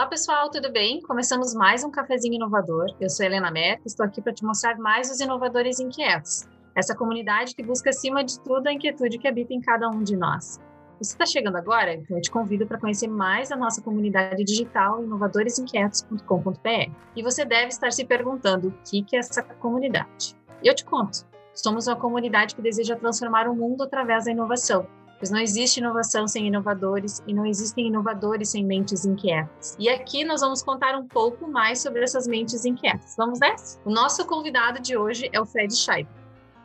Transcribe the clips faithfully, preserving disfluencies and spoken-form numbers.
Olá pessoal, tudo bem? Começamos mais um Cafezinho Inovador. Eu sou Helena Mert e estou aqui para te mostrar mais os Inovadores Inquietos, essa comunidade que busca acima de tudo a inquietude que habita em cada um de nós. Você está chegando agora? Então eu te convido para conhecer mais a nossa comunidade digital inovadores inquietos ponto com ponto b r. E você deve estar se perguntando o que é essa comunidade. Eu te conto, somos uma comunidade que deseja transformar o mundo através da inovação. Pois não existe inovação sem inovadores e não existem inovadores sem mentes inquietas. E aqui nós vamos contar um pouco mais sobre essas mentes inquietas. Vamos nessa? O nosso convidado de hoje é o Fred Scheib.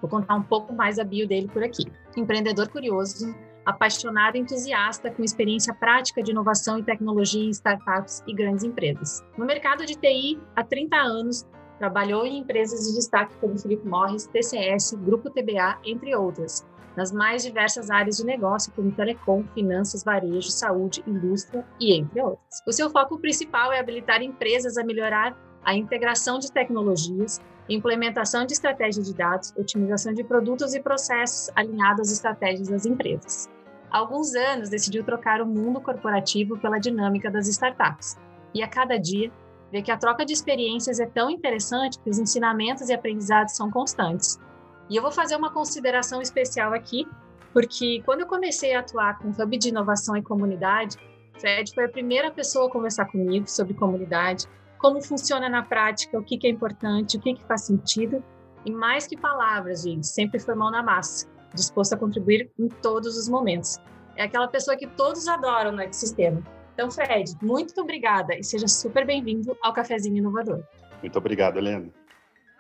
Vou contar um pouco mais a bio dele por aqui. Empreendedor curioso, apaixonado e entusiasta com experiência prática de inovação e tecnologia em startups e grandes empresas. No mercado de T I, há trinta anos, trabalhou em empresas de destaque como Philip Morris, T C S, Grupo T B A, entre outras, nas mais diversas áreas de negócio, como telecom, finanças, varejo, saúde, indústria e entre outras. O seu foco principal é habilitar empresas a melhorar a integração de tecnologias, implementação de estratégias de dados, otimização de produtos e processos alinhados às estratégias das empresas. Há alguns anos, decidiu trocar o mundo corporativo pela dinâmica das startups e, a cada dia, vê que a troca de experiências é tão interessante que os ensinamentos e aprendizados são constantes. E eu vou fazer uma consideração especial aqui, porque quando eu comecei a atuar com o Hub de Inovação e Comunidade, Fred foi a primeira pessoa a conversar comigo sobre comunidade, como funciona na prática, o que é importante, o que faz sentido, e mais que palavras, gente, sempre foi mão na massa, disposto a contribuir em todos os momentos. É aquela pessoa que todos adoram no ecossistema. Então, Fred, muito obrigada e seja super bem-vindo ao Cafezinho Inovador. Muito obrigado, Helena.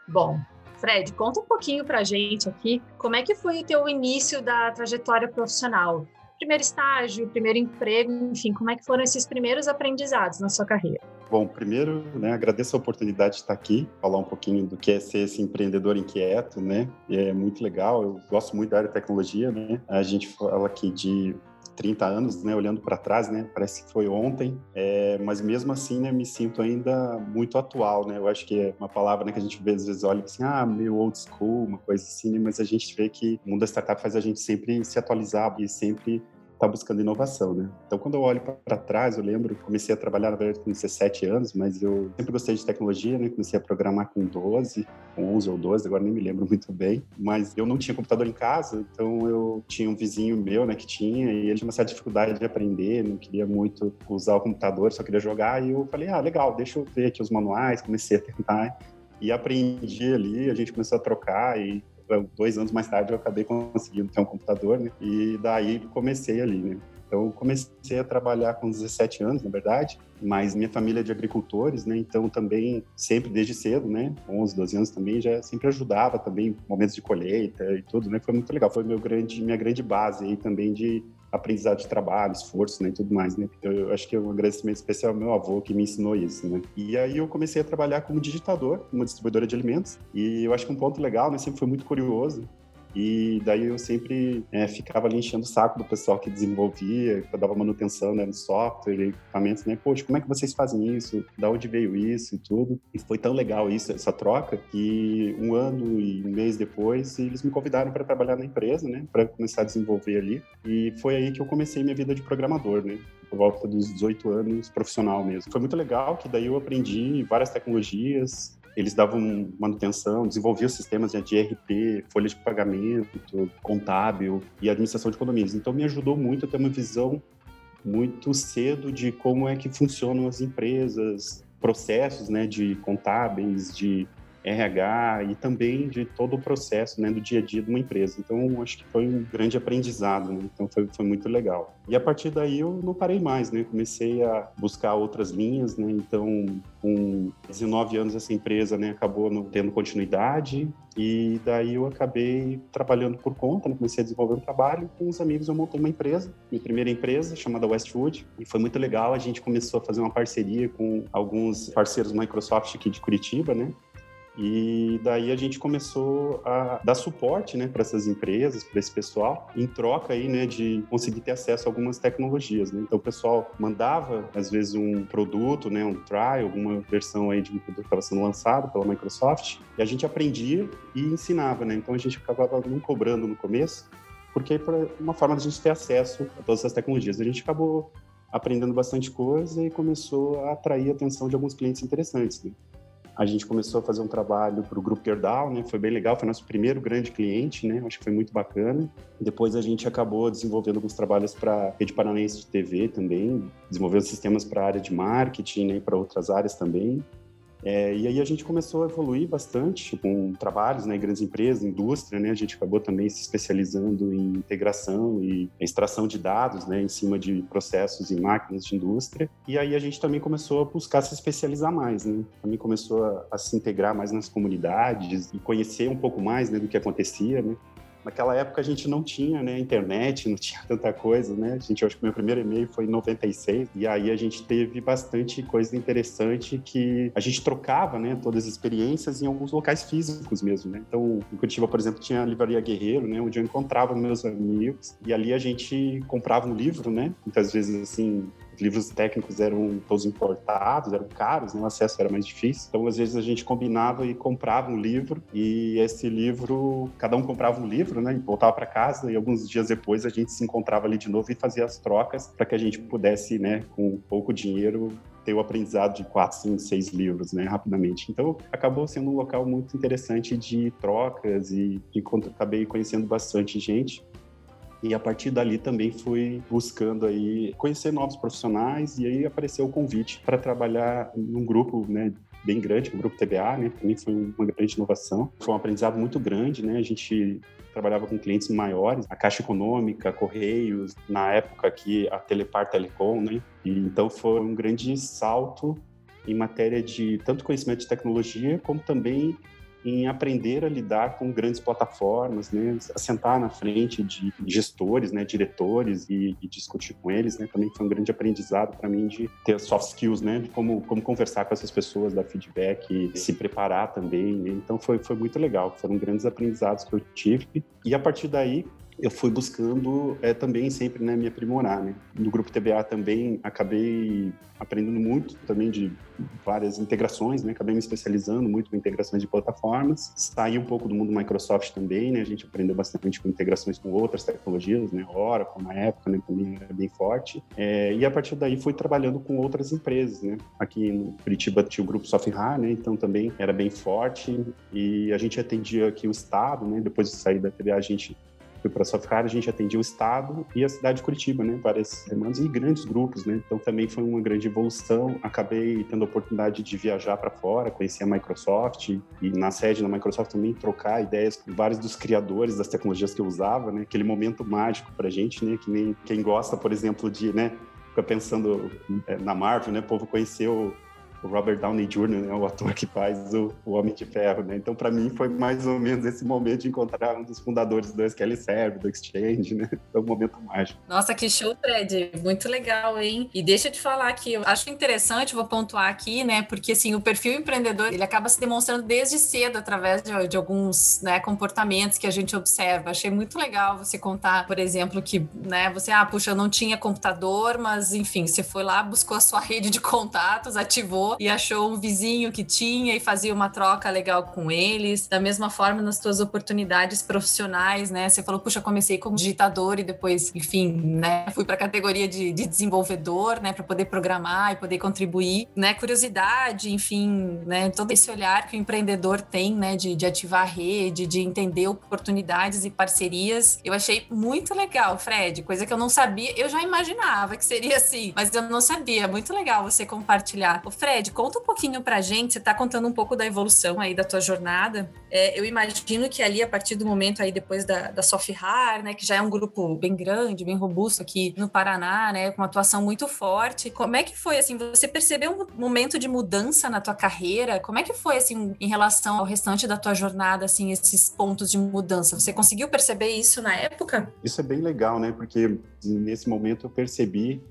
Bom, Fred, conta um pouquinho pra gente aqui, como é que foi o teu início da trajetória profissional? Primeiro estágio, primeiro emprego, enfim, como é que foram esses primeiros aprendizados na sua carreira? Bom, primeiro, né, agradeço a oportunidade de estar aqui, falar um pouquinho do que é ser esse empreendedor inquieto, né? É muito legal, eu gosto muito da área de tecnologia, né? A gente fala aqui de trinta anos, né, olhando para trás, né, parece que foi ontem, é, mas mesmo assim, né, me sinto ainda muito atual, né, eu acho que é uma palavra, né, que a gente vê, às vezes olha assim, ah, meio old school, uma coisa assim, né, mas a gente vê que o mundo da startup faz a gente sempre se atualizar e sempre tá buscando inovação, né? Então, quando eu olho para trás, eu lembro que comecei a trabalhar, na verdade, com dezessete anos, mas eu sempre gostei de tecnologia, né? Comecei a programar com doze, com onze ou doze, agora nem me lembro muito bem, mas eu não tinha computador em casa, então eu tinha um vizinho meu, né, que tinha, e ele tinha uma certa dificuldade de aprender, não queria muito usar o computador, só queria jogar, e eu falei, ah, legal, deixa eu ver aqui os manuais, comecei a tentar, e aprendi ali, a gente começou a trocar, e dois anos mais tarde eu acabei conseguindo ter um computador, né? E daí comecei ali, né? Então comecei a trabalhar com dezessete anos, na verdade, mas minha família é de agricultores, né? Então também sempre desde cedo, né? onze, doze anos também, já sempre ajudava também momentos de colheita e tudo, né? Foi muito legal, foi meu grande, minha grande base aí também de aprendizado de trabalho, esforço, né, e tudo mais, né? Eu, eu acho que é um agradecimento especial ao meu avô que me ensinou isso, né? E aí eu comecei a trabalhar como digitador, uma distribuidora de alimentos, e eu acho que um ponto legal, né, sempre fui muito curioso, e daí eu sempre é, ficava ali enchendo o saco do pessoal que desenvolvia, que dava manutenção, né, no software e equipamentos, né? Poxa, como é que vocês fazem isso? Da onde veio isso e tudo? E foi tão legal isso, essa troca, que um ano e um mês depois, eles me convidaram para trabalhar na empresa, né? Para começar a desenvolver ali. E foi aí que eu comecei minha vida de programador, né? Por volta dos dezoito anos, profissional mesmo. Foi muito legal, que daí eu aprendi várias tecnologias. Eles davam manutenção, desenvolviam sistemas de E R P, folha de pagamento, contábil e administração de condomínios. Então, me ajudou muito a ter uma visão muito cedo de como é que funcionam as empresas, processos, né, de contábeis, de R H e também de todo o processo, né, do dia a dia de uma empresa. Então, acho que foi um grande aprendizado, né? Então, foi, foi muito legal. E a partir daí, eu não parei mais, né? Comecei a buscar outras linhas, né? Então, com dezenove anos, essa empresa, né, acabou não tendo continuidade. E daí eu acabei trabalhando por conta, né? Comecei a desenvolver um trabalho com uns amigos, eu montei uma empresa, minha primeira empresa, chamada Westwood, e foi muito legal, a gente começou a fazer uma parceria com alguns parceiros do Microsoft aqui de Curitiba, né? E daí a gente começou a dar suporte, né, para essas empresas, para esse pessoal, em troca aí, né, de conseguir ter acesso a algumas tecnologias, né? Então o pessoal mandava, às vezes, um produto, né, um trial, alguma versão aí de um produto que estava sendo lançado pela Microsoft, e a gente aprendia e ensinava, né? Então a gente acabava não cobrando no começo, porque era uma forma de a gente ter acesso a todas essas tecnologias. A gente acabou aprendendo bastante coisa e começou a atrair a atenção de alguns clientes interessantes, né? A gente começou a fazer um trabalho para o Grupo Gerdau, né? Foi bem legal, foi nosso primeiro grande cliente, né? Acho que foi muito bacana. Depois a gente acabou desenvolvendo alguns trabalhos para a Rede Paranaense de T V também, desenvolvendo sistemas para a área de marketing, né? E para outras áreas também. É, e aí a gente começou a evoluir bastante com trabalhos, né, em grandes empresas, indústria, né? A gente acabou também se especializando em integração e extração de dados, né, em cima de processos e máquinas de indústria. E aí a gente também começou a buscar se especializar mais, né? Também começou a, a se integrar mais nas comunidades e conhecer um pouco mais, né, do que acontecia, né? Naquela época a gente não tinha, né, internet, não tinha tanta coisa, né? A gente, acho que o meu primeiro e-mail foi em noventa e seis, e aí a gente teve bastante coisa interessante que a gente trocava, né, todas as experiências em alguns locais físicos mesmo, né? Então, em Curitiba, por exemplo, tinha a livraria Guerreiro, né, onde eu encontrava meus amigos, e ali a gente comprava um livro, né? Muitas vezes, assim, livros técnicos eram todos importados, eram caros, né? O acesso era mais difícil. Então, às vezes, a gente combinava e comprava um livro, e esse livro, cada um comprava um livro, né? E voltava para casa, e alguns dias depois a gente se encontrava ali de novo e fazia as trocas para que a gente pudesse, né, com pouco dinheiro, ter o aprendizado de quatro, cinco, seis livros, né, rapidamente. Então, acabou sendo um local muito interessante de trocas e, e acabei conhecendo bastante gente. E a partir dali também fui buscando aí conhecer novos profissionais, e aí apareceu o convite para trabalhar num grupo, né, bem grande, o Grupo T B A, né? Para mim foi uma grande inovação. Foi um aprendizado muito grande, né? A gente trabalhava com clientes maiores, a Caixa Econômica, Correios, na época aqui a Telepar Telecom, né? E então foi um grande salto em matéria de tanto conhecimento de tecnologia, como também em aprender a lidar com grandes plataformas, né? Sentar na frente de gestores, né? Diretores e, e discutir com eles, né? Também foi um grande aprendizado para mim de ter soft skills, né? De como, como conversar com essas pessoas, dar feedback e se preparar também, né? Então foi, foi muito legal, foram grandes aprendizados que eu tive. E a partir daí, eu fui buscando é, também sempre, né, me aprimorar, né? No Grupo T B A também acabei aprendendo muito também de várias integrações, né? Acabei me especializando muito em integrações de plataformas. Saí um pouco do mundo Microsoft também, né? A gente aprendeu bastante com integrações com outras tecnologias, né? Oracle, na época, né, também era bem forte. É, e a partir daí fui trabalhando com outras empresas, né? Aqui em Curitiba tinha o Grupo SoftRAR, né? Então também era bem forte. E a gente atendia aqui o estado, né? Depois de sair da T B A, a gente para a SoftRAR, a gente atendia o estado e a cidade de Curitiba, né? Várias demandas e grandes grupos, né? Então também foi uma grande evolução. Acabei tendo a oportunidade de viajar para fora, conhecer a Microsoft e na sede da Microsoft também trocar ideias com vários dos criadores das tecnologias que eu usava, né? Aquele momento mágico para a gente, né? Que nem quem gosta, por exemplo, de, né? Fica pensando na Marvel, né? O povo conheceu o Robert Downey Júnior, né, o ator que faz o, o Homem de Ferro, né? Então, para mim, foi mais ou menos esse momento de encontrar um dos fundadores do S Q L Server, do Exchange, né? Foi um momento mágico. Nossa, que show, Fred! Muito legal, hein? E deixa eu te falar que eu acho interessante, vou pontuar aqui, né? Porque, assim, o perfil empreendedor, ele acaba se demonstrando desde cedo através de, de alguns, né, comportamentos que a gente observa. Achei muito legal você contar, por exemplo, que, né, você, ah, puxa, eu não tinha computador, mas, enfim, você foi lá, buscou a sua rede de contatos, ativou e achou um vizinho que tinha e fazia uma troca legal com eles. Da mesma forma, nas tuas oportunidades profissionais, né? Você falou, puxa, comecei como digitador e depois, enfim, né? Fui para a categoria de, de desenvolvedor, né? Para poder programar e poder contribuir, né? Curiosidade, enfim, né? Todo esse olhar que o empreendedor tem, né? De, de ativar a rede, de entender oportunidades e parcerias. Eu achei muito legal, Fred. Coisa que eu não sabia. Eu já imaginava que seria assim, mas eu não sabia. Muito legal você compartilhar. Ô, Fred, conta um pouquinho pra gente, você tá contando um pouco da evolução aí da tua jornada. É, eu imagino que ali, a partir do momento aí depois da, da SoftRAR, né, que já é um grupo bem grande, bem robusto aqui no Paraná, né, com uma atuação muito forte. Como é que foi, assim, você percebeu um momento de mudança na tua carreira? Como é que foi, assim, em relação ao restante da tua jornada, assim, esses pontos de mudança? Você conseguiu perceber isso na época? Isso é bem legal, né, porque nesse momento eu percebi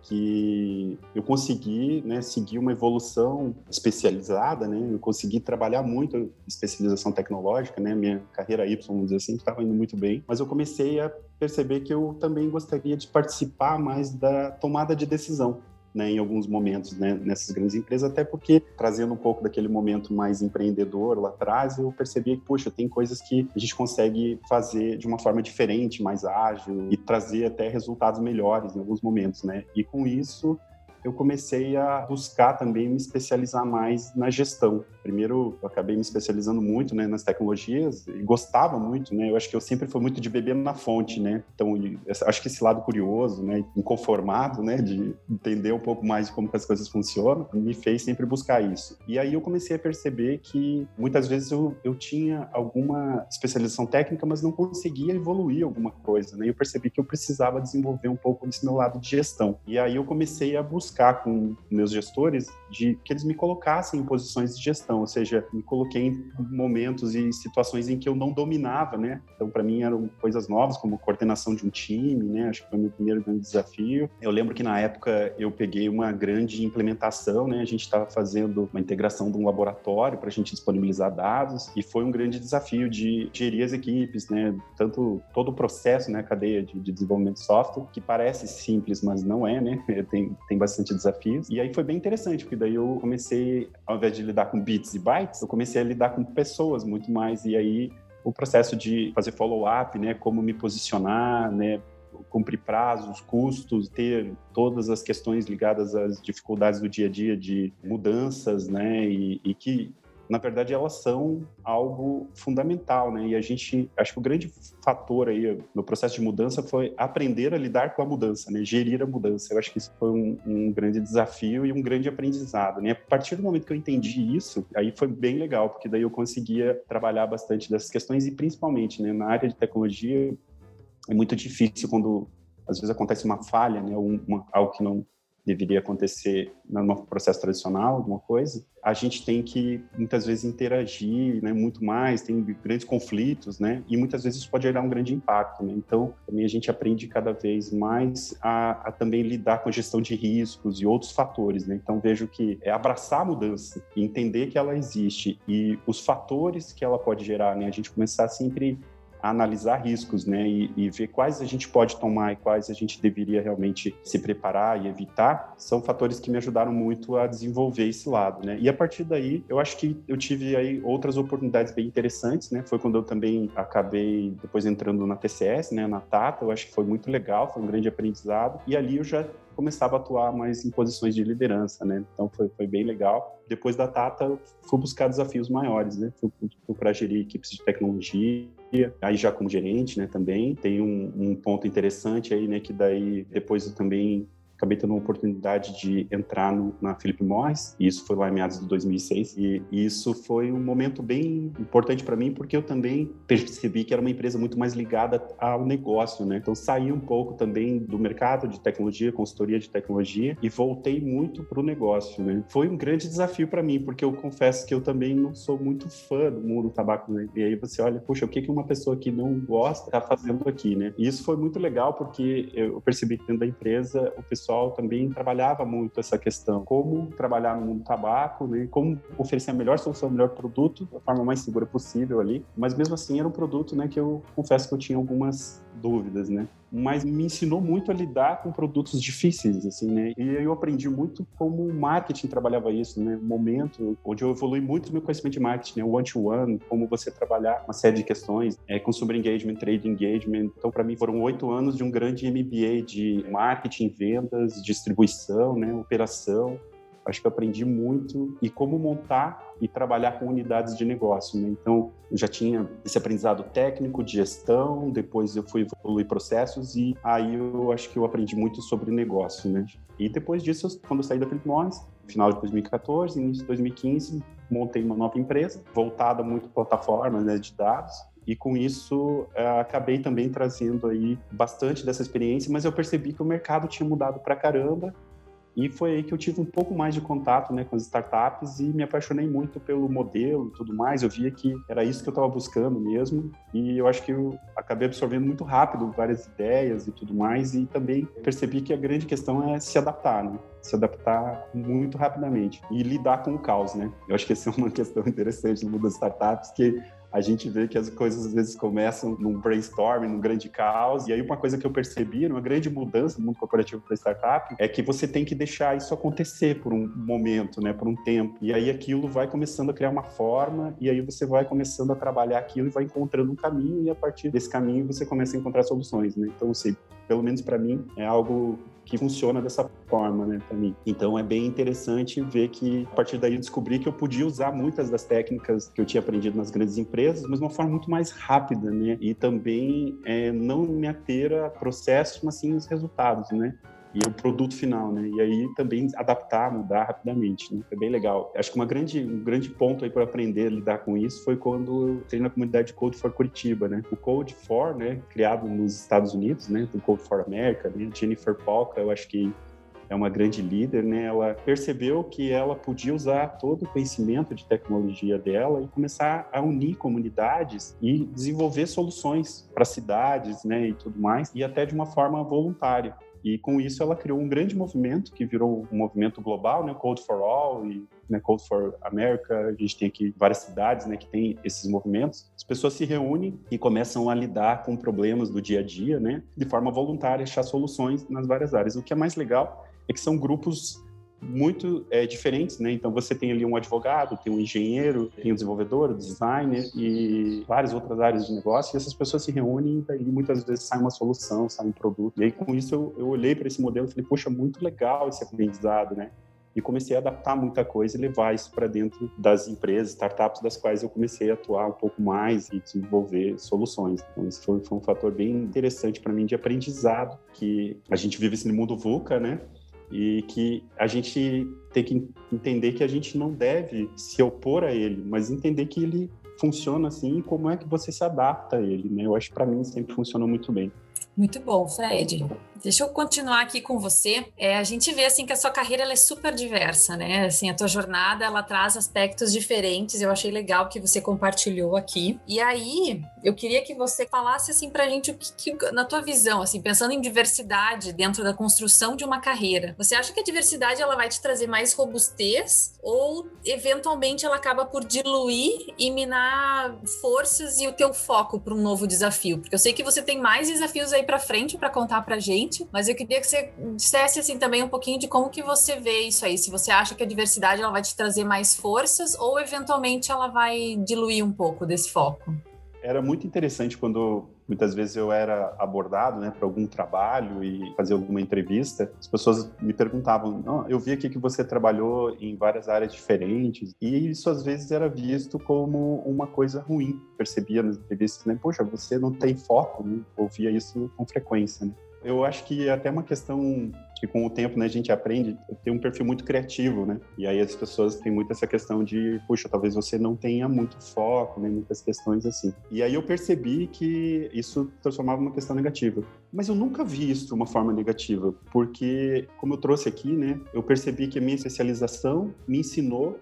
que eu consegui, né, seguir uma evolução especializada, né? Eu consegui trabalhar muito especialização tecnológica, né? Minha carreira Y, vamos dizer assim, estava indo muito bem, mas eu comecei a perceber que eu também gostaria de participar mais da tomada de decisão, né, em alguns momentos, né, nessas grandes empresas, até porque, trazendo um pouco daquele momento mais empreendedor lá atrás, eu percebia que, poxa, tem coisas que a gente consegue fazer de uma forma diferente, mais ágil, e trazer até resultados melhores em alguns momentos, né? E com isso, eu comecei a buscar também me especializar mais na gestão. Primeiro, eu acabei me especializando muito, né, nas tecnologias, e gostava muito, né? Eu acho que eu sempre fui muito de beber na fonte, né? Então, acho que esse lado curioso, né, inconformado, né, de entender um pouco mais de como as coisas funcionam, me fez sempre buscar isso. E aí eu comecei a perceber que muitas vezes eu, eu tinha alguma especialização técnica, mas não conseguia evoluir alguma coisa, né? Eu percebi que eu precisava desenvolver um pouco desse meu lado de gestão. E aí eu comecei a buscar buscar com meus gestores de que eles me colocassem em posições de gestão, ou seja, me coloquei em momentos e situações em que eu não dominava, né? Então, para mim, eram coisas novas, como coordenação de um time, né? Acho que foi o meu primeiro grande desafio. Eu lembro que, na época, eu peguei uma grande implementação, né? A gente estava fazendo uma integração de um laboratório para a gente disponibilizar dados, e foi um grande desafio de gerir as equipes, né? Tanto todo o processo, né? A cadeia de, de desenvolvimento de software, que parece simples, mas não é, né? Tem, tem bastante desafios. E aí foi bem interessante, porque daí eu comecei, ao invés de lidar com bits e bytes, eu comecei a lidar com pessoas muito mais. E aí o processo de fazer follow-up, né, como me posicionar, né, cumprir prazos, custos, ter todas as questões ligadas às dificuldades do dia a dia de mudanças, né, e, e que, na verdade, elas são algo fundamental, né? E a gente, acho que o grande fator aí no processo de mudança foi aprender a lidar com a mudança, né? Gerir a mudança. Eu acho que isso foi um, um grande desafio e um grande aprendizado, né? A partir do momento que eu entendi isso, aí foi bem legal, porque daí eu conseguia trabalhar bastante dessas questões e, principalmente, né, na área de tecnologia, é muito difícil quando, às vezes, acontece uma falha, né? Uma, algo que não deveria acontecer no processo tradicional, alguma coisa, a gente tem que, muitas vezes, interagir, né, muito mais, tem grandes conflitos, né, e muitas vezes isso pode gerar um grande impacto, né? Então, também a gente aprende cada vez mais a, a também lidar com a gestão de riscos e outros fatores, né? Então, vejo que é abraçar a mudança, entender que ela existe e os fatores que ela pode gerar, né? A gente começar sempre a analisar riscos, né, e, e ver quais a gente pode tomar e quais a gente deveria realmente se preparar e evitar, são fatores que me ajudaram muito a desenvolver esse lado, né, e a partir daí eu acho que eu tive aí outras oportunidades bem interessantes, né, foi quando eu também acabei depois entrando na T C S, né, na Tata, eu acho que foi muito legal, foi um grande aprendizado, e ali eu já começava a atuar mais em posições de liderança, né? Então foi, foi bem legal. Depois da Tata, eu fui buscar desafios maiores, né? Fui, fui para gerir equipes de tecnologia, aí já como gerente, né? Também tem um, um ponto interessante aí, né? Que daí depois eu também acabei tendo uma oportunidade de entrar no, na Philip Morris, e isso foi lá em meados de dois mil e seis, e isso foi um momento bem importante para mim, porque eu também percebi que era uma empresa muito mais ligada ao negócio, né? Então, saí um pouco também do mercado de tecnologia, consultoria de tecnologia, e voltei muito para o negócio, né? Foi um grande desafio para mim, porque eu confesso que eu também não sou muito fã do mundo do tabaco, né? E aí você olha, poxa, o que que uma pessoa que não gosta está fazendo aqui, né? E isso foi muito legal, porque eu percebi que dentro da empresa, o pessoal também trabalhava muito essa questão, como trabalhar no mundo do tabaco, né? Como oferecer a melhor solução, o melhor produto, da forma mais segura possível ali, mas mesmo assim era um produto, né, que eu confesso que eu tinha algumas dúvidas, né? Mas me ensinou muito a lidar com produtos difíceis, assim, né? E eu aprendi muito como o marketing trabalhava isso, né? Um momento onde eu evolui muito o meu conhecimento de marketing, né? O one-to-one, como você trabalhar uma série de questões, é, consumer engagement, trade engagement. Então, para mim, foram oito anos de um grande M B A de marketing, vendas, distribuição, né? Operação. Acho que eu aprendi muito e como montar e trabalhar com unidades de negócio, né? Então, eu já tinha esse aprendizado técnico de gestão, depois eu fui evoluir processos e aí eu acho que eu aprendi muito sobre negócio, né? E depois disso, quando eu saí da Philip Morris, no final de dois mil e catorze, início de dois mil e quinze, montei uma nova empresa voltada muito a plataformas, né, de dados. E com isso, acabei também trazendo aí bastante dessa experiência, mas eu percebi que o mercado tinha mudado pra caramba. E foi aí que eu tive um pouco mais de contato, né, com as startups e me apaixonei muito pelo modelo e tudo mais. Eu via que era isso que eu estava buscando mesmo. E eu acho que eu acabei absorvendo muito rápido várias ideias e tudo mais. E também percebi que a grande questão é se adaptar, né? Se adaptar muito rapidamente e lidar com o caos, né? Eu acho que essa é uma questão interessante no mundo das startups, que a gente vê que as coisas às vezes começam num brainstorming, num grande caos. E aí uma coisa que eu percebi, uma grande mudança no mundo corporativo para startup, é que você tem que deixar isso acontecer por um momento, né, por um tempo. E aí aquilo vai começando a criar uma forma, e aí você vai começando a trabalhar aquilo e vai encontrando um caminho, e a partir desse caminho você começa a encontrar soluções, né? Então, assim, pelo menos para mim, é algo que funciona dessa forma, né, para mim. Então é bem interessante ver que, a partir daí, eu descobri que eu podia usar muitas das técnicas que eu tinha aprendido nas grandes empresas, mas de uma forma muito mais rápida, né, e também é, não me ater a processos, mas sim os resultados, né, e o produto final, né, e aí também adaptar, mudar rapidamente, né, é bem legal. Acho que uma grande, um grande ponto aí para aprender a lidar com isso foi quando eu entrei na comunidade Code for Curitiba, né, o Code for, né, criado nos Estados Unidos, né, do Code for América, né, Jennifer Polka, eu acho que é uma grande líder, né, ela percebeu que ela podia usar todo o conhecimento de tecnologia dela e começar a unir comunidades e desenvolver soluções para cidades, né, e tudo mais, e até de uma forma voluntária. E com isso ela criou um grande movimento que virou um movimento global, né? Code for All e né, Code for América. A gente tem aqui várias cidades, né, que tem esses movimentos. As pessoas se reúnem e começam a lidar com problemas do dia a dia, né, de forma voluntária, achar soluções nas várias áreas. O que é mais legal é que são grupos muito é, diferentes, né? Então você tem ali um advogado, tem um engenheiro, tem um desenvolvedor, um designer e várias outras áreas de negócio, e essas pessoas se reúnem e muitas vezes sai uma solução, sai um produto. E aí com isso eu, eu olhei para esse modelo e falei, poxa, muito legal esse aprendizado, né? E comecei a adaptar muita coisa e levar isso para dentro das empresas, startups das quais eu comecei a atuar um pouco mais e desenvolver soluções. Então, isso foi, foi um fator bem interessante para mim de aprendizado, que a gente vive esse mundo VUCA, né? E que a gente tem que entender que a gente não deve se opor a ele, mas entender que ele funciona assim e como é que você se adapta a ele, né? Eu acho que para mim sempre funcionou muito bem. Muito bom, Fred. Deixa eu continuar aqui com você. É, a gente vê assim que a sua carreira ela é super diversa, né? Assim, a tua jornada ela traz aspectos diferentes. Eu achei legal que você compartilhou aqui. E aí, eu queria que você falasse assim pra gente o que, que na tua visão, assim, pensando em diversidade dentro da construção de uma carreira. Você acha que a diversidade ela vai te trazer mais robustez ou eventualmente ela acaba por diluir e minar forças e o teu foco para um novo desafio? Porque eu sei que você tem mais desafios aí para frente para contar pra gente. Mas eu queria que você dissesse assim também um pouquinho de como que você vê isso aí, se você acha que a diversidade ela vai te trazer mais forças ou eventualmente ela vai diluir um pouco desse foco. Era muito interessante quando muitas vezes eu era abordado, né, para algum trabalho e fazer alguma entrevista, as pessoas me perguntavam, oh, eu vi aqui que você trabalhou em várias áreas diferentes, e isso às vezes era visto como uma coisa ruim, percebia nas entrevistas, né, poxa, você não tem foco, né? Ouvia isso com frequência, né? Eu acho que é até uma questão que com o tempo, né, a gente aprende, tem um perfil muito criativo, né? E aí as pessoas têm muito essa questão de, puxa, talvez você não tenha muito foco, né? Muitas questões assim. E aí eu percebi que isso transformava uma questão negativa. Mas eu nunca vi isso de uma forma negativa, porque, como eu trouxe aqui, né, eu percebi que a minha especialização me ensinou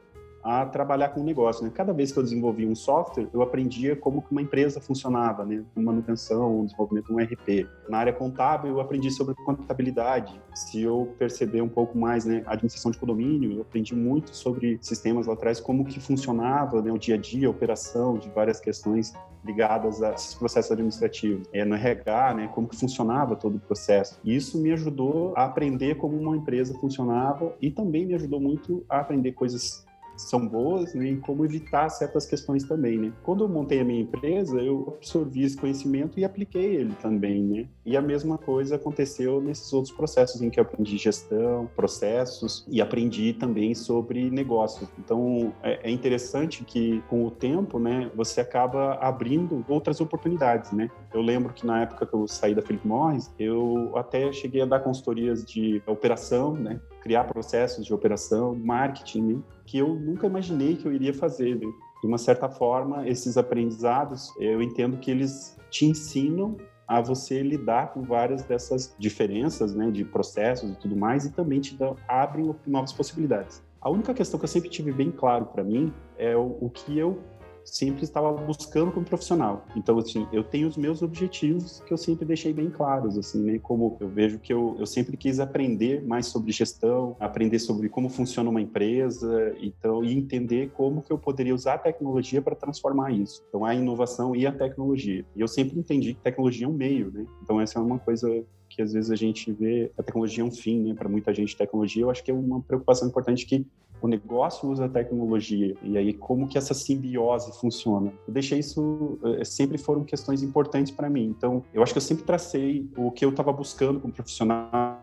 a trabalhar com o negócio, né? Cada vez que eu desenvolvia um software, eu aprendia como que uma empresa funcionava, né? Uma manutenção, um desenvolvimento, um E R P. Na área contábil, eu aprendi sobre contabilidade. Se eu perceber um pouco mais, né, a administração de condomínio, eu aprendi muito sobre sistemas lá atrás, como que funcionava, né, o dia a dia, a operação de várias questões ligadas a esses processos administrativos. É, no R H, né, como que funcionava todo o processo. E isso me ajudou a aprender como uma empresa funcionava e também me ajudou muito a aprender coisas são boas, né, e como evitar certas questões também, né. Quando eu montei a minha empresa, eu absorvi esse conhecimento e apliquei ele também, né. E a mesma coisa aconteceu nesses outros processos em que eu aprendi gestão, processos e aprendi também sobre negócios. Então, é interessante que com o tempo, né, você acaba abrindo outras oportunidades, né. Eu lembro que na época que eu saí da Philip Morris, eu até cheguei a dar consultorias de operação, né, criar processos de operação, marketing, né, que eu nunca imaginei que eu iria fazer, né? De uma certa forma, esses aprendizados, eu entendo que eles te ensinam a você lidar com várias dessas diferenças, né, de processos e tudo mais, e também te dão, abrem novas possibilidades. A única questão que eu sempre tive bem claro para mim é o, o que eu sempre estava buscando como profissional. Então, assim, eu tenho os meus objetivos que eu sempre deixei bem claros, assim, né? Como eu vejo que eu, eu sempre quis aprender mais sobre gestão, aprender sobre como funciona uma empresa, então, e entender como que eu poderia usar a tecnologia para transformar isso. Então, a inovação e a tecnologia. E eu sempre entendi que tecnologia é um meio, né? Então, essa é uma coisa que às vezes a gente vê, a tecnologia é um fim, né? Para muita gente, tecnologia, eu acho que é uma preocupação importante que o negócio usa a tecnologia, e aí como que essa simbiose funciona. Eu deixei isso, sempre foram questões importantes para mim, então eu acho que eu sempre tracei o que eu estava buscando como profissional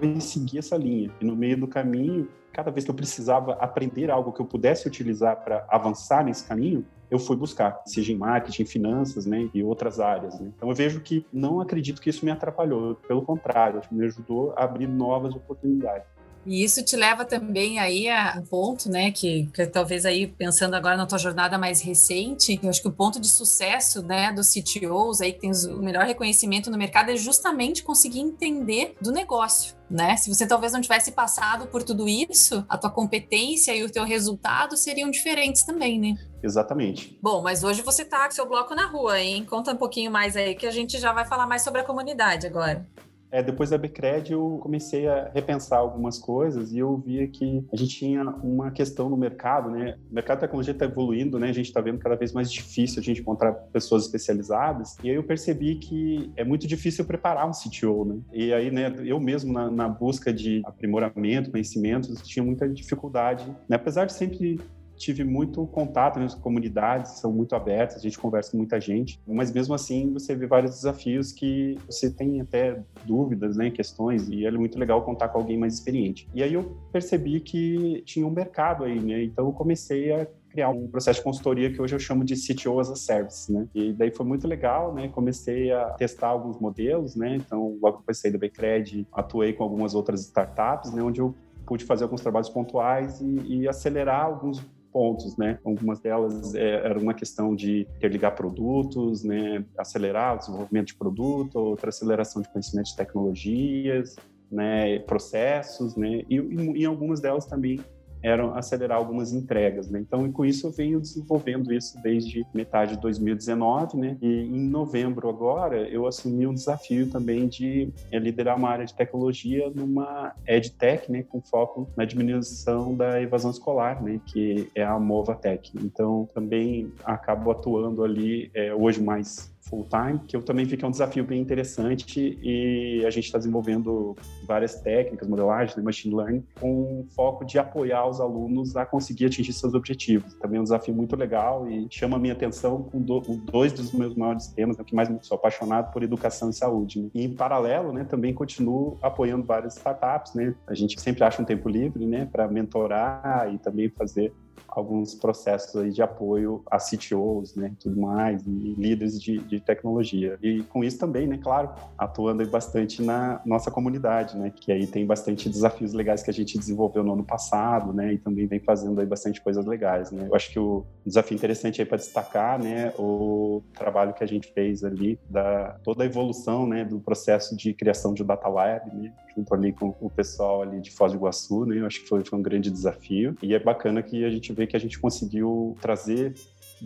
e segui essa linha, e no meio do caminho, cada vez que eu precisava aprender algo que eu pudesse utilizar para avançar nesse caminho, eu fui buscar, seja em marketing, finanças, né, e outras áreas, né? Então eu vejo que não acredito que isso me atrapalhou, pelo contrário, acho que me ajudou a abrir novas oportunidades. E isso te leva também aí a um ponto, né, que, que talvez aí pensando agora na tua jornada mais recente, eu acho que o ponto de sucesso, né, dos C T Os aí que tem o melhor reconhecimento no mercado é justamente conseguir entender do negócio, né? Se você talvez não tivesse passado por tudo isso, a tua competência e o teu resultado seriam diferentes também, né? Exatamente. Bom, mas hoje você tá com seu bloco na rua, hein? Conta um pouquinho mais aí que a gente já vai falar mais sobre a comunidade agora. É, depois da Bcred, eu comecei a repensar algumas coisas e eu via que a gente tinha uma questão no mercado, né? O mercado da tecnologia está evoluindo, né? A gente está vendo cada vez mais difícil a gente encontrar pessoas especializadas. E aí eu percebi que é muito difícil preparar um C T O, né? E aí, né, eu mesmo, na, na busca de aprimoramento, conhecimentos, tinha muita dificuldade, né? Apesar de sempre... tive muito contato, né, com comunidades, são muito abertas, a gente conversa com muita gente, mas mesmo assim você vê vários desafios que você tem até dúvidas, né, questões, e é muito legal contar com alguém mais experiente. E aí eu percebi que tinha um mercado aí, né, então eu comecei a criar um processo de consultoria que hoje eu chamo de C T O as a Service, né? E daí foi muito legal, né? Comecei a testar alguns modelos, né? Então, logo que eu passei da Bcred, atuei com algumas outras startups, né, onde eu pude fazer alguns trabalhos pontuais e, e acelerar alguns pontos, né? Algumas delas é, era uma questão de interligar produtos, né? Acelerar o desenvolvimento de produto, outra aceleração de conhecimento de tecnologias, né? Processos, né? E, e, e algumas delas também eram acelerar algumas entregas, né? Então, e com isso eu venho desenvolvendo isso desde metade de dois mil e dezenove, né? E em novembro agora eu assumi um desafio também de liderar uma área de tecnologia numa edtech, né? Com foco na diminuição da evasão escolar, né? Que é a MovaTech. Então, também acabo atuando ali é, hoje mais full time, que eu também vi que é um desafio bem interessante e a gente está desenvolvendo várias técnicas, modelagem, machine learning, com foco de apoiar os alunos a conseguir atingir seus objetivos. Também é um desafio muito legal e chama a minha atenção com do, dois dos meus maiores temas, né, que mais sou apaixonado por educação e saúde. Né? E em paralelo, né, também continuo apoiando várias startups, né? A gente sempre acha um tempo livre, né, para mentorar e também fazer alguns processos aí de apoio a C T Os, né, tudo mais, e líderes de, de tecnologia. E com isso também, né, claro, atuando aí bastante na nossa comunidade, né, que aí tem bastante desafios legais que a gente desenvolveu no ano passado, né, e também vem fazendo aí bastante coisas legais, né. Eu acho que o desafio interessante aí para destacar, né, o trabalho que a gente fez ali da toda a evolução, né, do processo de criação de Data Lab, né, junto ali com o pessoal ali de Foz do Iguaçu, né, eu acho que foi, foi um grande desafio. E é bacana que a gente ver que a gente conseguiu trazer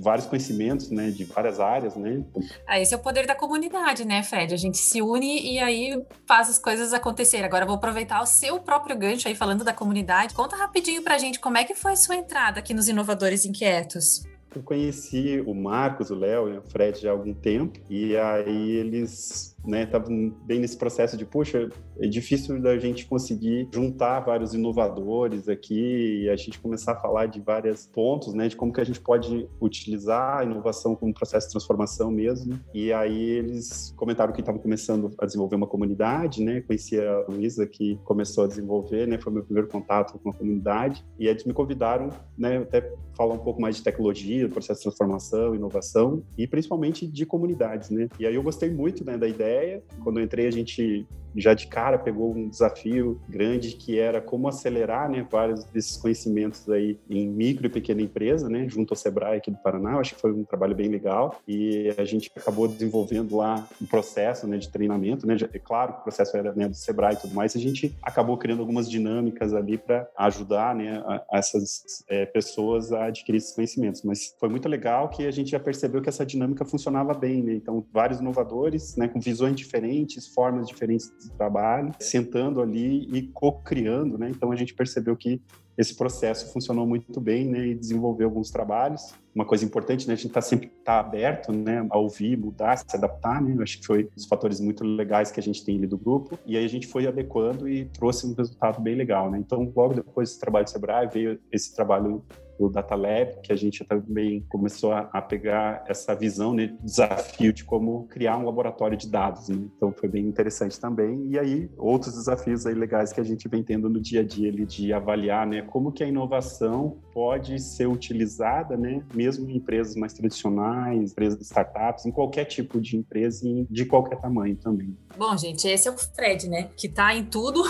vários conhecimentos, né, de várias áreas, né? Ah, esse é o poder da comunidade, né, Fred? A gente se une e aí faz as coisas acontecerem. Agora eu vou aproveitar o seu próprio gancho aí falando da comunidade. Conta rapidinho pra gente como é que foi a sua entrada aqui nos Inovadores Inquietos. Eu conheci o Marcos, o Léo e o Fred já há algum tempo, e aí eles estavam, né, bem nesse processo de, poxa, é difícil da gente conseguir juntar vários inovadores aqui e a gente começar a falar de vários pontos, né, de como que a gente pode utilizar a inovação como processo de transformação mesmo. E aí eles comentaram que estavam começando a desenvolver uma comunidade, né, conheci a Luísa que começou a desenvolver, né, foi meu primeiro contato com a comunidade, e eles me convidaram, né, até falar um pouco mais de tecnologia, processo de transformação, inovação e principalmente de comunidades, né? E aí eu gostei muito, né, da ideia. Quando eu entrei, a gente já de cara pegou um desafio grande que era como acelerar, né, vários desses conhecimentos aí em micro e pequena empresa, né, junto ao Sebrae aqui do Paraná. Eu acho que foi um trabalho bem legal e a gente acabou desenvolvendo lá um processo, né, de treinamento, né, é claro que o processo era, né, do Sebrae e tudo mais, a gente acabou criando algumas dinâmicas ali para ajudar, né, a, a essas é, pessoas a adquirir esses conhecimentos, mas foi muito legal que a gente já percebeu que essa dinâmica funcionava bem, né, então vários inovadores, né, com visões diferentes, formas diferentes de trabalho, sentando ali e co-criando, né, então a gente percebeu que esse processo funcionou muito bem, né, e desenvolveu alguns trabalhos. Uma coisa importante, né, a gente tá sempre tá aberto, né, a ouvir, mudar, se adaptar, né, eu acho que foi um dos fatores muito legais que a gente tem ali do grupo, e aí a gente foi adequando e trouxe um resultado bem legal, né, então logo depois desse trabalho do Sebrae veio esse trabalho do Data Lab, que a gente também começou a, a pegar essa visão, né, desafio de como criar um laboratório de dados, né? Então foi bem interessante também, e aí outros desafios aí legais que a gente vem tendo no dia a dia ali, de avaliar, né, como que a inovação pode ser utilizada, né, mesmo em empresas mais tradicionais, empresas de startups, em qualquer tipo de empresa e de qualquer tamanho também. Bom, gente, esse é o Fred, né, que tá em tudo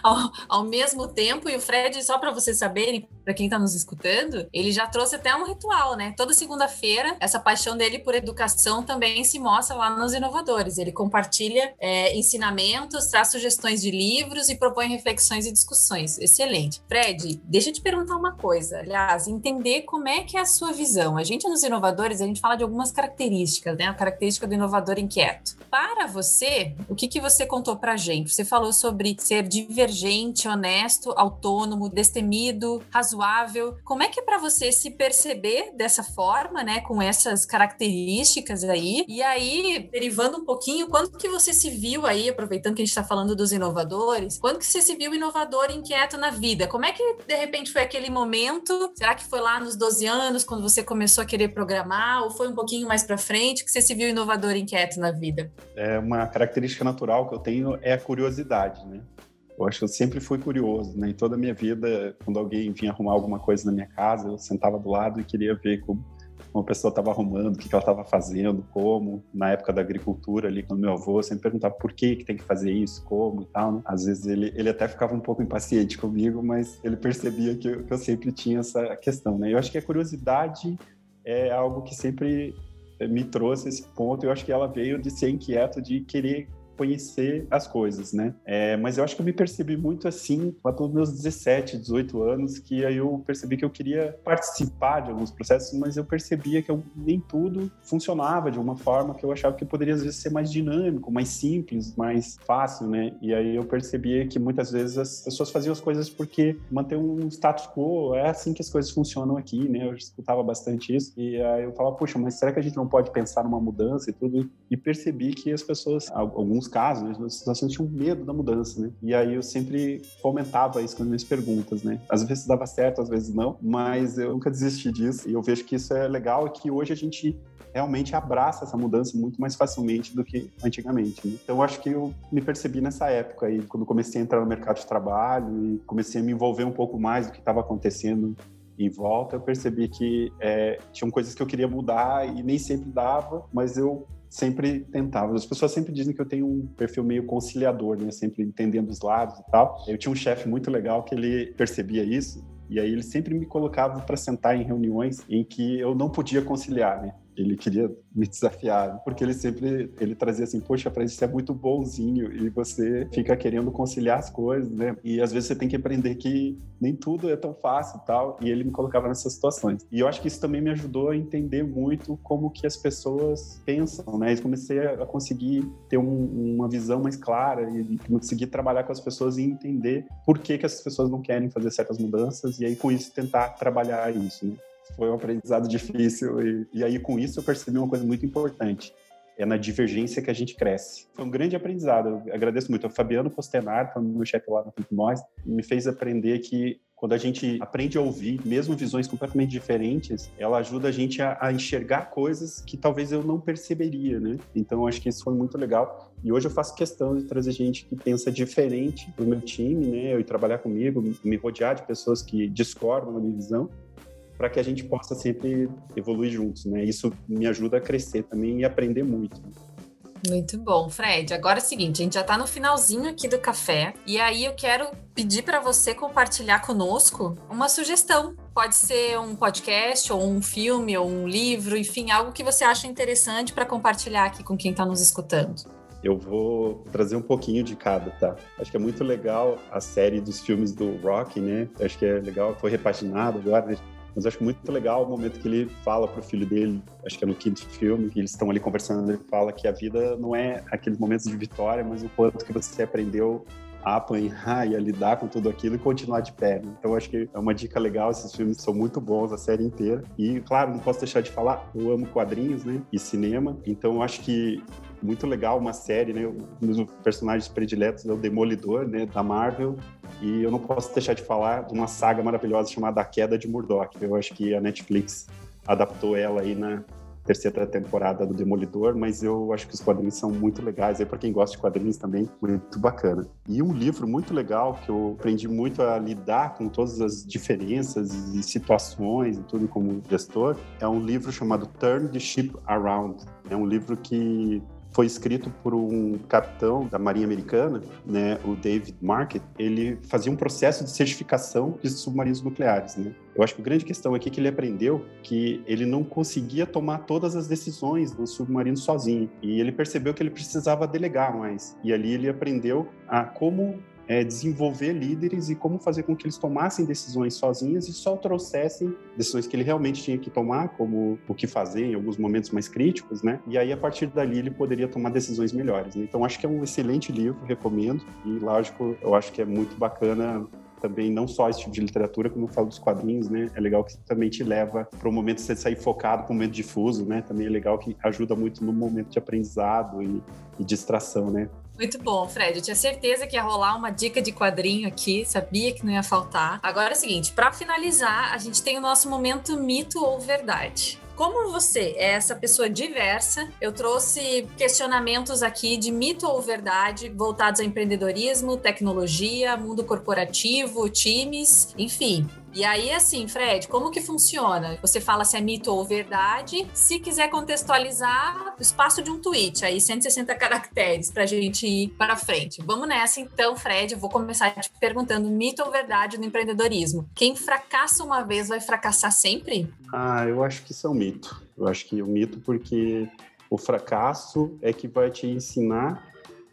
ao, ao mesmo tempo, e o Fred, só para vocês saberem, para quem tá nos escutando, ele já trouxe até um ritual, né? Toda segunda-feira, essa paixão dele por educação também se mostra lá nos Inovadores. Ele compartilha é, ensinamentos, traz sugestões de livros e propõe reflexões e discussões. Excelente. Fred, deixa eu te perguntar uma coisa. Aliás, entender como é que é a sua visão. A gente nos Inovadores, a gente fala de algumas características, né? A característica do inovador inquieto. Para você, o que, que você contou pra gente? Você falou sobre ser divergente, honesto, autônomo, destemido, razoável. Como Como é que é para você se perceber dessa forma, né, com essas características aí? E aí, derivando um pouquinho, quando que você se viu aí, aproveitando que a gente está falando dos inovadores, quando que você se viu inovador inquieto na vida? Como é que, de repente, foi aquele momento? Será que foi lá nos doze anos, quando você começou a querer programar? Ou foi um pouquinho mais para frente que você se viu inovador inquieto na vida? É uma característica natural que eu tenho é a curiosidade, né? Eu acho que eu sempre fui curioso, né? Em toda a minha vida, quando alguém vinha arrumar alguma coisa na minha casa, eu sentava do lado e queria ver como uma pessoa estava arrumando, o que, que ela estava fazendo, como. Na época da agricultura, ali, quando meu avô sempre perguntava por que, que tem que fazer isso, como e tal, né? Às vezes ele, ele até ficava um pouco impaciente comigo, mas ele percebia que eu, que eu sempre tinha essa questão, né? Eu acho que a curiosidade é algo que sempre me trouxe esse ponto. Eu acho que ela veio de ser inquieto, de querer conhecer as coisas, né? É, mas eu acho que eu me percebi muito assim, lá pelos meus dezessete, dezoito anos, que aí eu percebi que eu queria participar de alguns processos, mas eu percebia que eu, nem tudo funcionava de uma forma que eu achava que poderia, às vezes, ser mais dinâmico, mais simples, mais fácil, né? E aí eu percebia que muitas vezes as pessoas faziam as coisas porque manter um status quo, é assim que as coisas funcionam aqui, né? Eu escutava bastante isso, e aí eu falava, poxa, mas será que a gente não pode pensar numa mudança e tudo? E percebi que as pessoas, alguns casos, né, as situações tinham medo da mudança, né? E aí eu sempre comentava isso com as minhas perguntas, né? Às vezes dava certo, às vezes não, mas eu nunca desisti disso, e eu vejo que isso é legal e que hoje a gente realmente abraça essa mudança muito mais facilmente do que antigamente, né? Então eu acho que eu me percebi nessa época aí, quando comecei a entrar no mercado de trabalho e comecei a me envolver um pouco mais do que estava acontecendo em volta, eu percebi que é, tinham coisas que eu queria mudar e nem sempre dava, mas eu sempre tentava. As pessoas sempre dizem que eu tenho um perfil meio conciliador, né? Sempre entendendo os lados e tal. Eu tinha um chefe muito legal que ele percebia isso, e aí ele sempre me colocava para sentar em reuniões em que eu não podia conciliar, né? Ele queria me desafiar, porque ele sempre ele trazia assim, poxa, para isso você é muito bonzinho e você fica querendo conciliar as coisas, né? E às vezes você tem que aprender que nem tudo é tão fácil e tal, e ele me colocava nessas situações. E eu acho que isso também me ajudou a entender muito como que as pessoas pensam, né? E comecei a conseguir ter um, uma visão mais clara e conseguir trabalhar com as pessoas e entender por que que essas pessoas não querem fazer certas mudanças, e aí com isso tentar trabalhar isso, né? Foi um aprendizado difícil, e, e aí com isso eu percebi uma coisa muito importante. É na divergência que a gente cresce. Foi um grande aprendizado, eu agradeço muito. O Fabiano Postenar, foi meu chefe lá na Philip Morris, me fez aprender que quando a gente aprende a ouvir, mesmo visões completamente diferentes, ela ajuda a gente a, a enxergar coisas que talvez eu não perceberia, né? Então, acho que isso foi muito legal. E hoje eu faço questão de trazer gente que pensa diferente do meu time, né? E trabalhar comigo, me rodear de pessoas que discordam da minha visão, para que a gente possa sempre evoluir juntos, né? Isso me ajuda a crescer também e aprender muito. Muito bom, Fred. Agora é o seguinte, a gente já está no finalzinho aqui do café e aí eu quero pedir para você compartilhar conosco uma sugestão. Pode ser um podcast, ou um filme, ou um livro, enfim, algo que você acha interessante para compartilhar aqui com quem está nos escutando. Eu vou trazer um pouquinho de cada, tá? Acho que é muito legal a série dos filmes do Rocky, né? Acho que é legal, foi repaginado agora, né? Mas acho muito legal o momento que ele fala pro filho dele, acho que é no quinto filme, que eles estão ali conversando, ele fala que a vida não é aqueles momentos de vitória, mas o quanto que você aprendeu a apanhar e a lidar com tudo aquilo e continuar de pé. Então acho que é uma dica legal, esses filmes são muito bons, a série inteira. E claro, não posso deixar de falar, eu amo quadrinhos, né, e cinema, então acho que muito legal uma série, né, um dos personagens prediletos é o Demolidor, né, da Marvel, e eu não posso deixar de falar de uma saga maravilhosa chamada A Queda de Murdoch. Eu acho que a Netflix adaptou ela aí na terceira temporada do Demolidor, mas eu acho que os quadrinhos são muito legais, aí para quem gosta de quadrinhos também, muito bacana. E um livro muito legal, que eu aprendi muito a lidar com todas as diferenças e situações e tudo como gestor, é um livro chamado Turn the Ship Around. É um livro que foi escrito por um capitão da Marinha Americana, né, o David Marquette. Ele fazia um processo de certificação de submarinos nucleares, né? Eu acho que a grande questão aqui é que ele aprendeu que ele não conseguia tomar todas as decisões do submarino sozinho. E ele percebeu que ele precisava delegar mais. E ali ele aprendeu a como é, desenvolver líderes e como fazer com que eles tomassem decisões sozinhas e só trouxessem decisões que ele realmente tinha que tomar, como o que fazer em alguns momentos mais críticos, né? E aí, a partir dali, ele poderia tomar decisões melhores, né? Então, acho que é um excelente livro, recomendo. E, lógico, eu acho que é muito bacana também, não só esse tipo de literatura, como eu falo dos quadrinhos, né? É legal que também te leva para o momento de você sair focado, para o momento difuso, né? Também é legal que ajuda muito no momento de aprendizado e, e distração, né? Muito bom, Fred. Eu tinha certeza que ia rolar uma dica de quadrinho aqui, sabia que não ia faltar. Agora é o seguinte, para finalizar, a gente tem o nosso momento mito ou verdade. Como você é essa pessoa diversa, eu trouxe questionamentos aqui de mito ou verdade voltados a empreendedorismo, tecnologia, mundo corporativo, times, enfim. E aí, assim, Fred, como que funciona? Você fala se é mito ou verdade. Se quiser contextualizar, espaço de um tweet, aí cento e sessenta caracteres pra gente ir para frente. Vamos nessa, então, Fred. Eu vou começar te perguntando mito ou verdade no empreendedorismo. Quem fracassa uma vez vai fracassar sempre? Ah, eu acho que isso é um mito. Eu acho que é um mito porque o fracasso é que vai te ensinar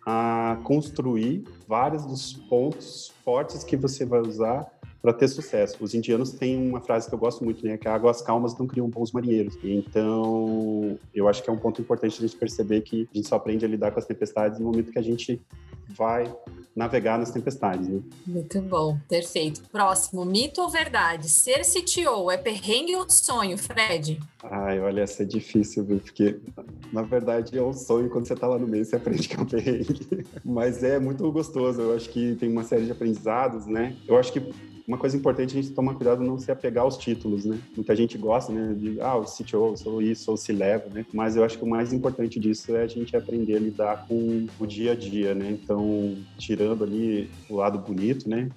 a construir vários dos pontos fortes que você vai usar para ter sucesso. Os indianos têm uma frase que eu gosto muito, né? Que águas calmas não criam bons marinheiros. Então, eu acho que é um ponto importante a gente perceber que a gente só aprende a lidar com as tempestades no momento que a gente vai navegar nas tempestades, né? Muito bom, perfeito. Próximo, mito ou verdade? Ser C T O é perrengue ou sonho, Fred? Ai, olha, essa é difícil, viu? Porque, na verdade, é um sonho. Quando você tá lá no meio, você aprende que é um perrengue. Mas é muito gostoso. Eu acho que tem uma série de aprendizados, né? Eu acho que uma coisa importante é a gente tomar cuidado não se apegar aos títulos, né? Muita gente gosta, né? De, ah, o C T O, sou isso, sou o C-Level, né? Mas eu acho que o mais importante disso é a gente aprender a lidar com o dia a dia, né? Então, tirando ali o lado bonito, né?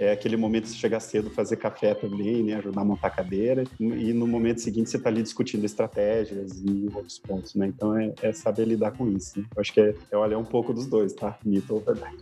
É aquele momento de chegar cedo, fazer café também, né? Ajudar a montar a cadeira. E no momento seguinte, você está ali discutindo estratégias e outros pontos, né? Então, é, é saber lidar com isso, né? Eu acho que é, é olhar um pouco dos dois, tá? Mito ou verdade.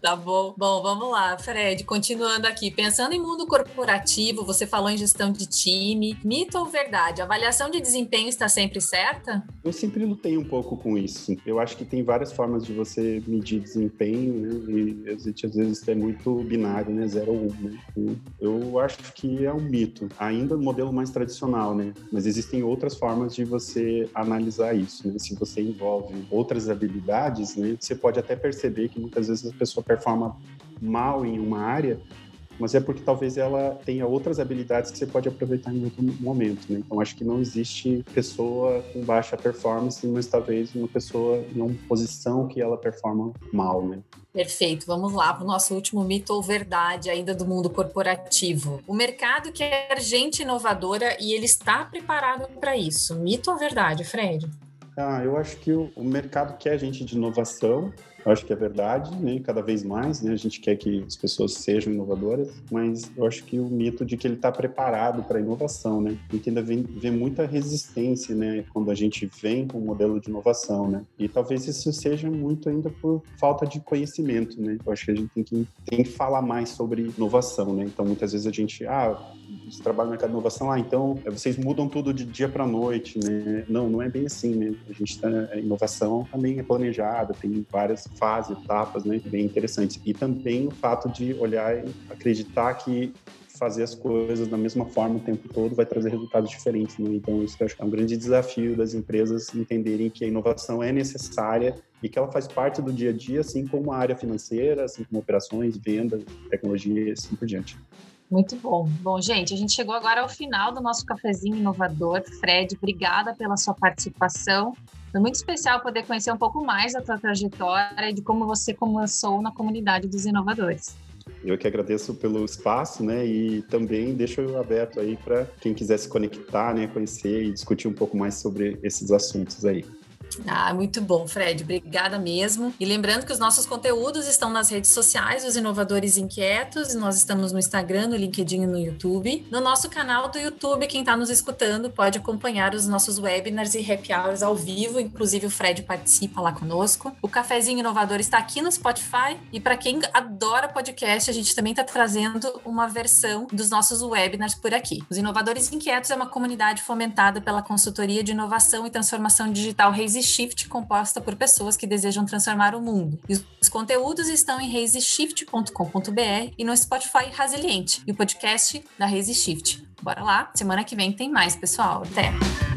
Tá bom. Bom, vamos lá, Fred. Continuando aqui. Pensando em mundo corporativo, você falou em gestão de time. Mito ou verdade? A avaliação de desempenho está sempre certa? Eu sempre lutei um pouco com isso. Eu acho que tem várias formas de você medir desempenho, né? E às vezes é muito binário, né? Zero ou um, né? Eu acho que é um mito. Ainda no modelo mais tradicional, né? Mas existem outras formas de você analisar isso, né? Se você envolve outras habilidades, né? Você pode até perceber que muitas vezes a pessoa performa mal em uma área, mas é porque talvez ela tenha outras habilidades que você pode aproveitar em outro momento, né? Então, acho que não existe pessoa com baixa performance, mas talvez uma pessoa em uma posição que ela performa mal, né? Perfeito, vamos lá para o nosso último mito ou verdade ainda do mundo corporativo. O mercado quer gente inovadora e ele está preparado para isso. Mito ou verdade, Fred? Ah, eu acho que o, o mercado quer gente de inovação, Eu acho que é verdade, né? Cada vez mais, né? A gente quer que as pessoas sejam inovadoras, mas eu acho que o mito de que ele está preparado para a inovação, né? A gente ainda vê, vê muita resistência, né? Quando a gente vem com o um modelo de inovação, né? E talvez isso seja muito ainda por falta de conhecimento, né? Eu acho que a gente tem que, tem que falar mais sobre inovação, né? Então, muitas vezes a gente, ah, você trabalha no mercado de inovação, ah, então vocês mudam tudo de dia para noite, né? Não, não é bem assim, né? A gente tá, a inovação também é planejada, tem várias fases, etapas, né? Bem interessantes. E também o fato de olhar e acreditar que fazer as coisas da mesma forma o tempo todo vai trazer resultados diferentes, né? Então, isso eu acho que é um grande desafio das empresas entenderem que a inovação é necessária e que ela faz parte do dia a dia, assim como a área financeira, assim como operações, vendas, tecnologia e assim por diante. Muito bom. Bom, gente, a gente chegou agora ao final do nosso cafezinho inovador. Fred, obrigada pela sua participação. Foi muito especial poder conhecer um pouco mais da tua trajetória e de como você começou na comunidade dos inovadores. Eu que agradeço pelo espaço, né? E também deixo aberto aí para quem quiser se conectar, né? Conhecer e discutir um pouco mais sobre esses assuntos aí. Ah, muito bom, Fred. Obrigada mesmo. E lembrando que os nossos conteúdos estão nas redes sociais dos Inovadores Inquietos. Nós estamos no Instagram, no LinkedIn e no YouTube. No nosso canal do YouTube, quem está nos escutando pode acompanhar os nossos webinars e happy hours ao vivo. Inclusive, o Fred participa lá conosco. O Cafezinho Inovador está aqui no Spotify. E para quem adora podcast, a gente também está trazendo uma versão dos nossos webinars por aqui. Os Inovadores Inquietos é uma comunidade fomentada pela consultoria de inovação e transformação digital Raiseshift, composta por pessoas que desejam transformar o mundo. E os conteúdos estão em raiseshift ponto com ponto b r e no Spotify Resiliente, e o podcast da Raiseshift. Bora lá, semana que vem tem mais, pessoal. Até!